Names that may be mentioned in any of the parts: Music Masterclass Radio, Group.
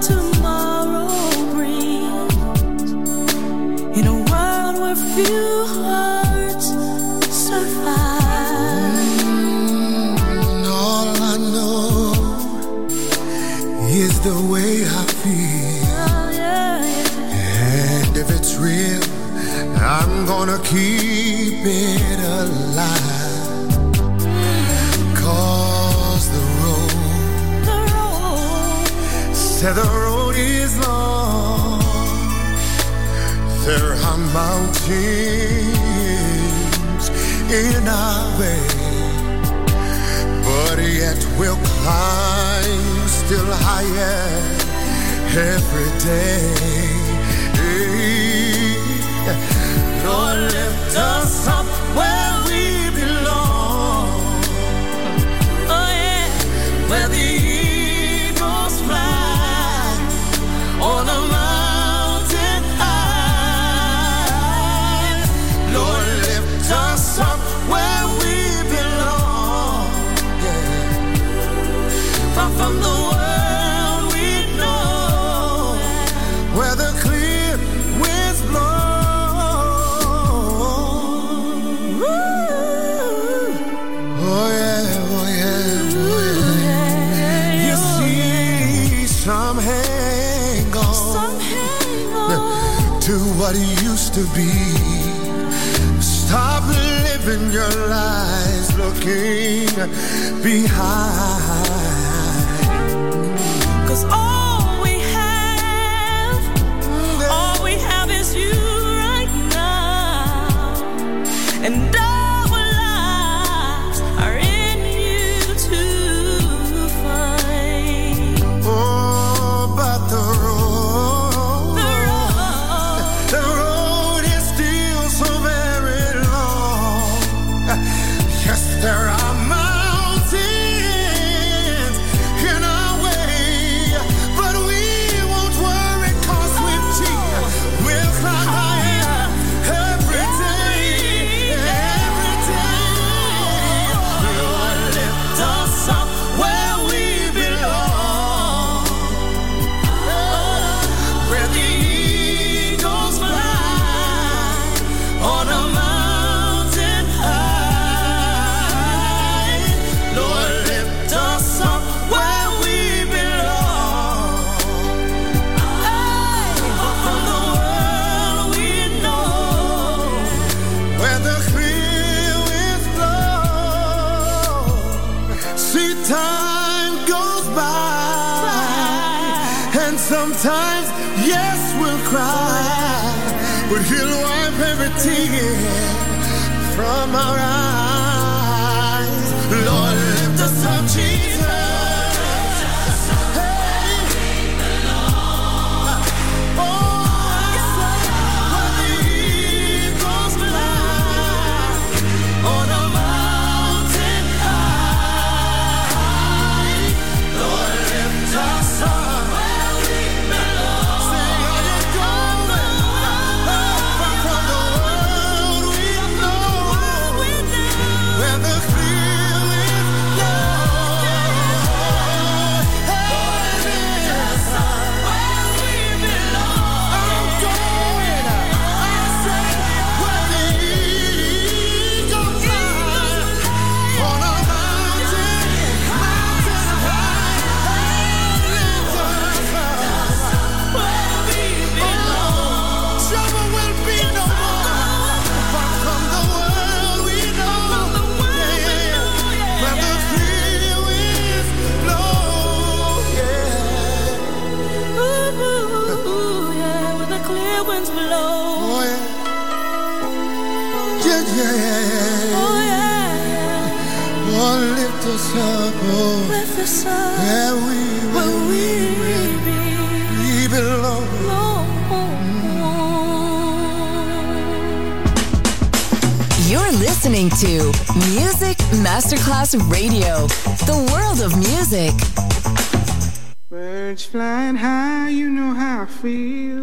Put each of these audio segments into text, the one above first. Tomorrow brings. few words survive. And all I know is the way I feel. Oh, yeah, yeah. And if it's real, I'm gonna keep it alive. Cause the road. Said the road is long. There are mountains in our way, but yet we'll climb still higher every day. Lord, lift us up where we belong. Oh yeah, where the eagles fly on a mountain. From the world we know, where the clear winds blow. Oh yeah, oh yeah, oh yeah. You see, some hang on to what it used to be. Stop living your lives looking behind. All we have is you right now, and our lives are in you to find. Oh, but the road is still so very long. Yes, there are. Sometimes, yes, we'll cry, but he'll wipe every tear from our eyes. Lord, lift us up, Jesus. Hey, oh, where the eagles fly on a mountain high. Lord, lift us up. Lift us up where we belong. You're listening to Music Masterclass Radio, the world of music. Birds flying high, you know how I feel.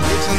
It's a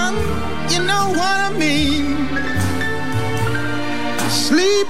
you know what I mean. Sleep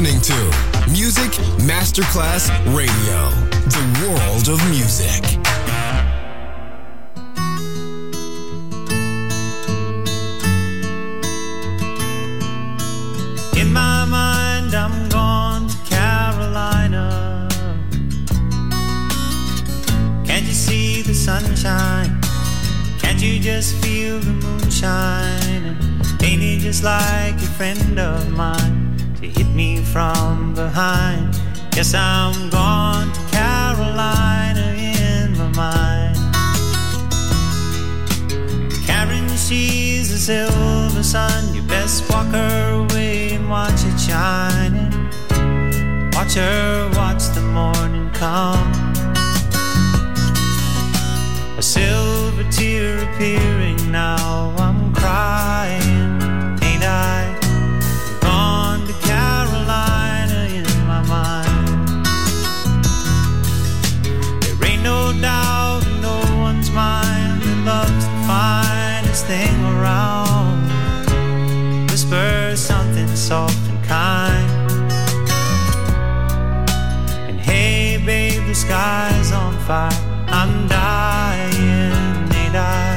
listening to Music Masterclass Radio, the world of music. In my mind, I'm gone to Carolina. Can't you see the sunshine? Can't you just feel the moonshine? Ain't it just like a friend of mine to hit me from behind? Yes, I'm gone to Carolina in my mind. Karen, she's a silver sun. You best walk her away and watch it shining. Watch her watch the morning come. A silver tear appearing now. I'm crying. Gone to Carolina in my mind. There ain't no doubt in no one's mind that love's the finest thing around. Whisper something soft and kind. And hey babe, the sky's on fire. I'm dying, ain't I?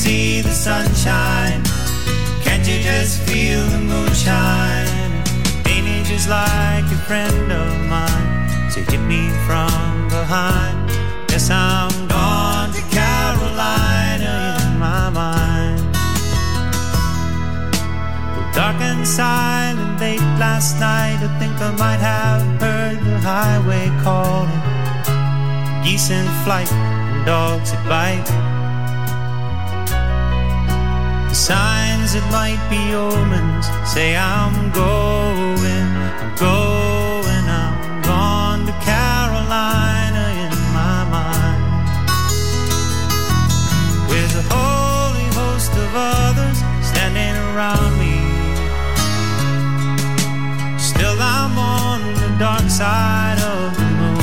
See the sunshine, can't you just feel the moonshine? Ain't it just like a friend of mine to hit me from behind? Yes, I'm gone to Carolina in my mind. Well, dark and silent late last night, I think I might have heard the highway calling. Geese in flight and dogs at bite. Signs that might be omens say I'm going, I'm gone to Carolina in my mind. With a holy host of others standing around me, still I'm on the dark side of the moon.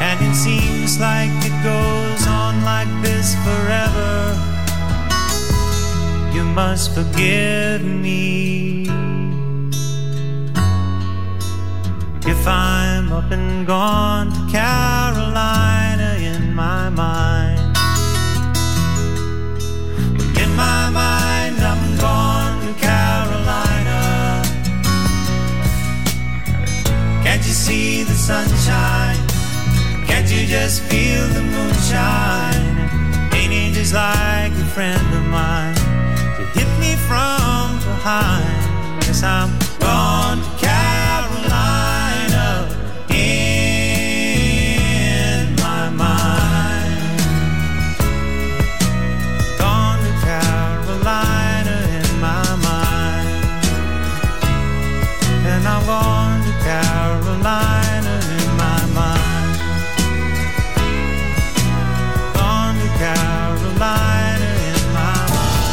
And it seems like it goes on like this forever. You must forgive me if I'm up and gone to Carolina in my mind. In my mind, I'm gone to Carolina. Can't you see the sunshine? Can't you just feel the moonshine? Ain't it just like a friend of mine to hit me from behind? Yes, I'm gone to Carolina in my mind. Gone to Carolina in my mind. And I'm gone to Carolina in my mind. Carolina in my mind.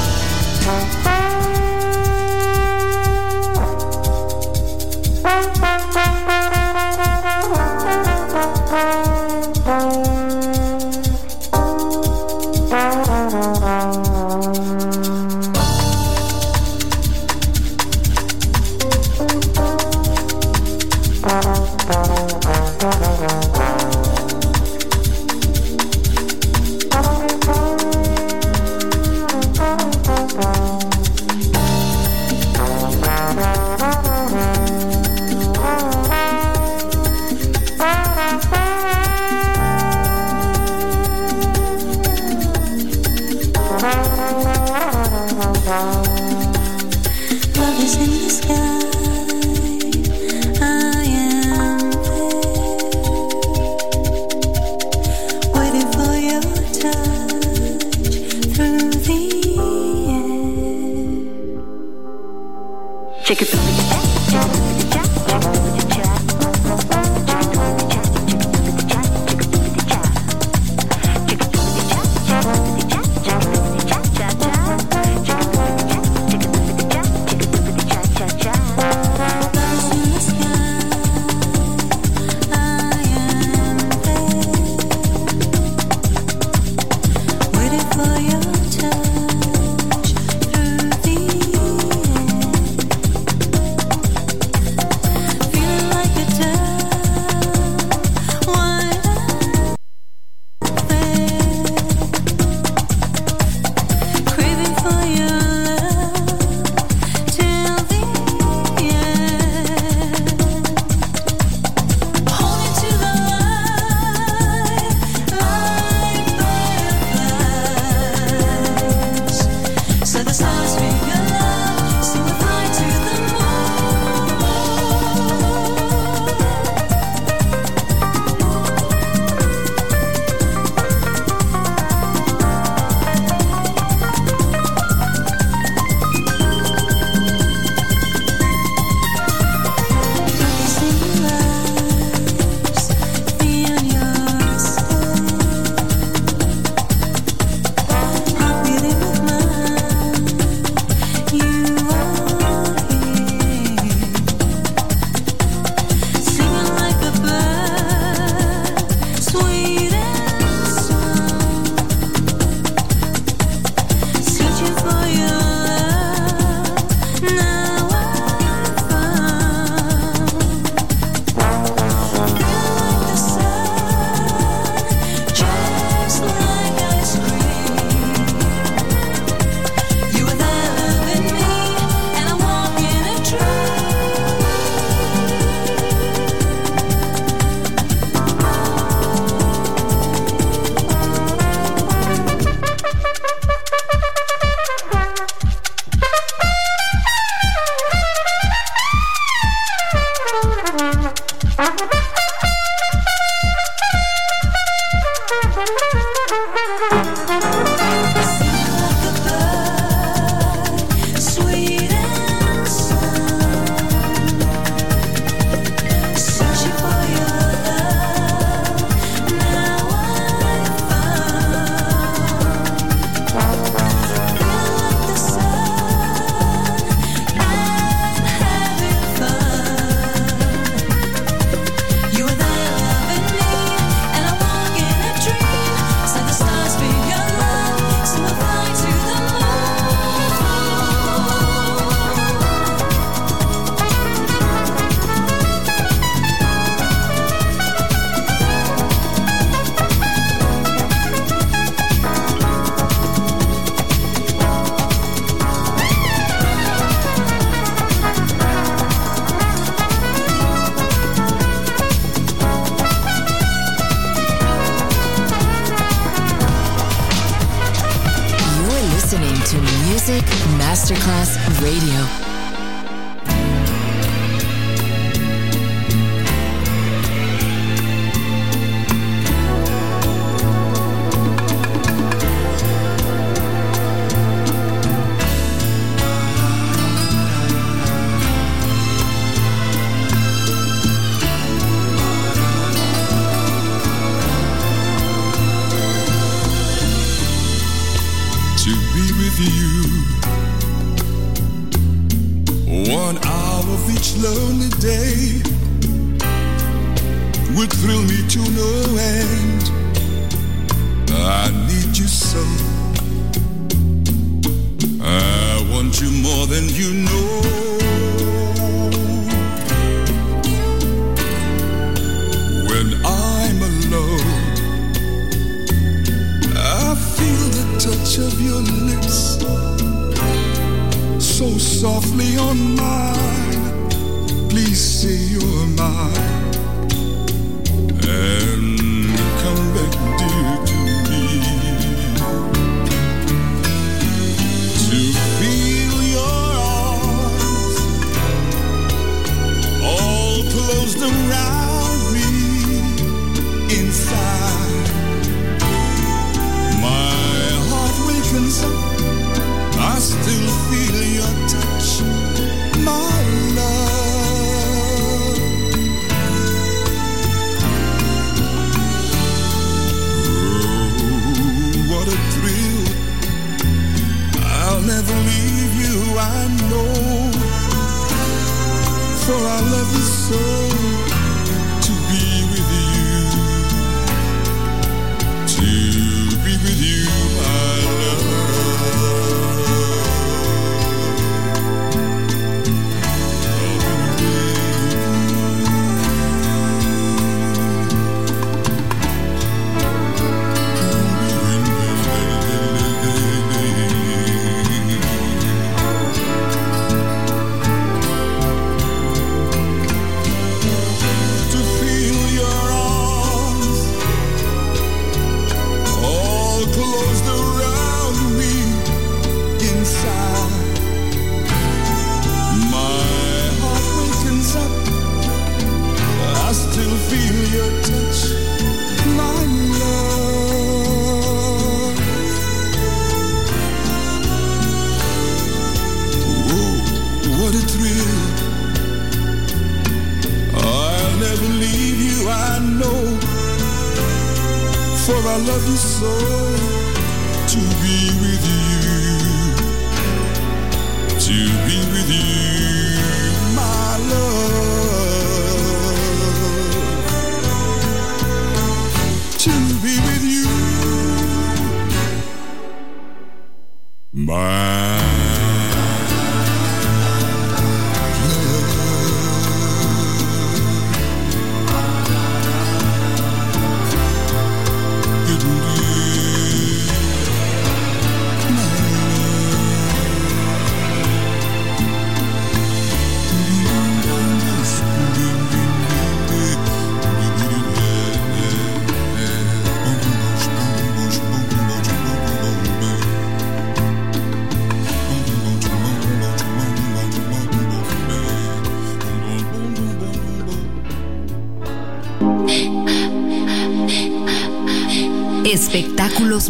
to Music Masterclass Radio. Espectáculos